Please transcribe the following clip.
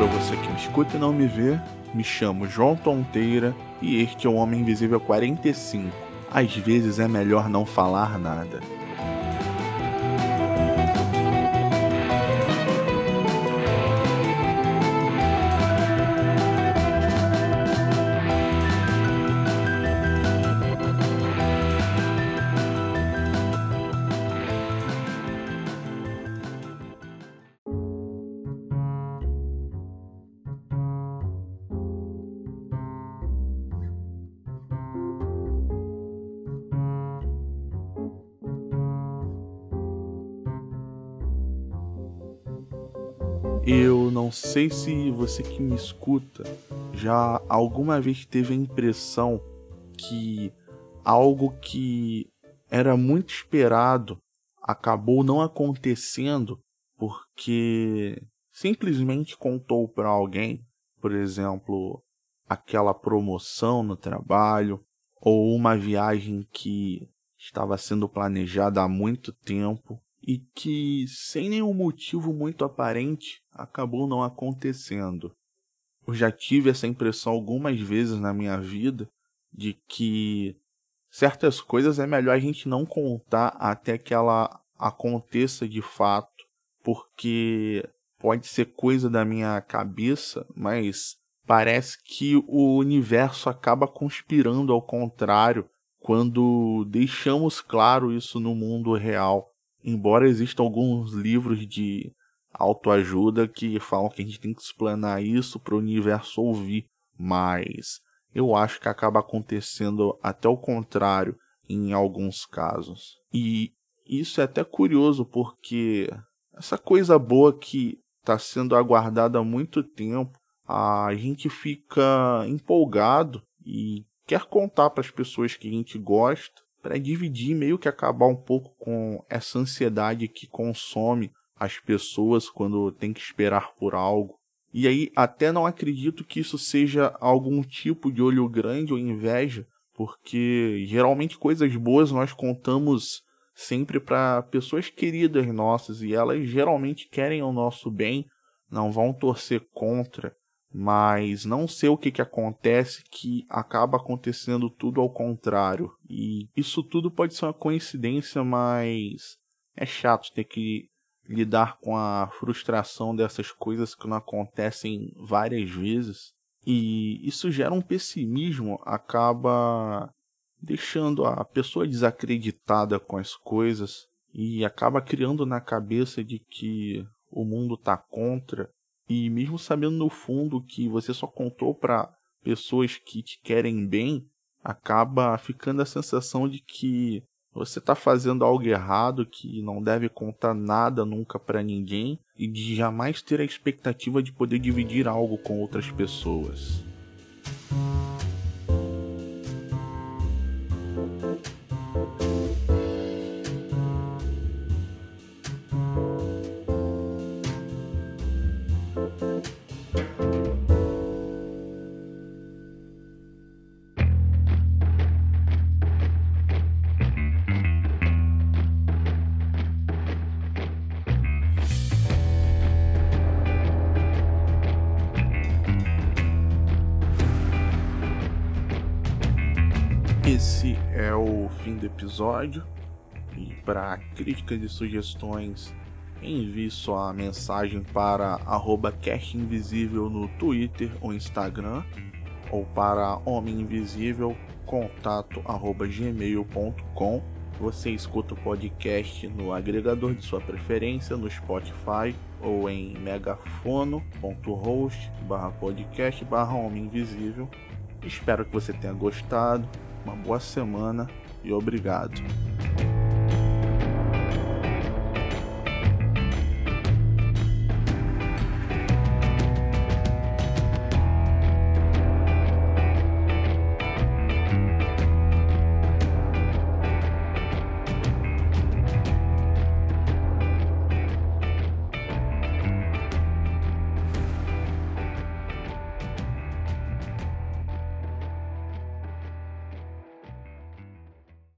para você que me escuta e não me vê, me chamo João Tonteira e este é o Homem Invisível 45. Às vezes é melhor não falar nada. Eu não sei se você que me escuta já alguma vez teve a impressão que algo que era muito esperado acabou não acontecendo porque simplesmente contou para alguém, por exemplo, aquela promoção no trabalho ou uma viagem que estava sendo planejada há muito tempo e que, sem nenhum motivo muito aparente, acabou não acontecendo. Eu já tive essa impressão algumas vezes na minha vida de que certas coisas é melhor a gente não contar até que ela aconteça de fato, porque pode ser coisa da minha cabeça, mas parece que o universo acaba conspirando ao contrário quando deixamos claro isso no mundo real. Embora existam alguns livros de autoajuda que falam que a gente tem que explanar isso para o universo ouvir, mas eu acho que acaba acontecendo até o contrário em alguns casos. E isso é até curioso porque essa coisa boa que está sendo aguardada há muito tempo, a gente fica empolgado e quer contar para as pessoas que a gente gosta, para dividir, meio que acabar um pouco com essa ansiedade que consome as pessoas quando tem que esperar por algo. E aí até não acredito que isso seja algum tipo de olho grande ou inveja, porque geralmente coisas boas nós contamos sempre para pessoas queridas nossas, e elas geralmente querem o nosso bem, não vão torcer contra, mas não sei o que acontece que acaba acontecendo tudo ao contrário. E isso tudo pode ser uma coincidência, mas é chato ter que lidar com a frustração dessas coisas que não acontecem várias vezes. E isso gera um pessimismo, acaba deixando a pessoa desacreditada com as coisas e acaba criando na cabeça de que o mundo está contra. E mesmo sabendo no fundo que você só contou para pessoas que te querem bem, acaba ficando a sensação de que você está fazendo algo errado, que não deve contar nada nunca para ninguém e de jamais ter a expectativa de poder dividir algo com outras pessoas. Esse é o fim do episódio, e para críticas e sugestões, envie sua mensagem para @castinvisível no Twitter ou Instagram, ou para homeminvisível@gmail.com. Você escuta o podcast no agregador de sua preferência, no Spotify ou em megafono.host/podcast/homeminvisível. Espero que você tenha gostado. Uma boa semana e obrigado.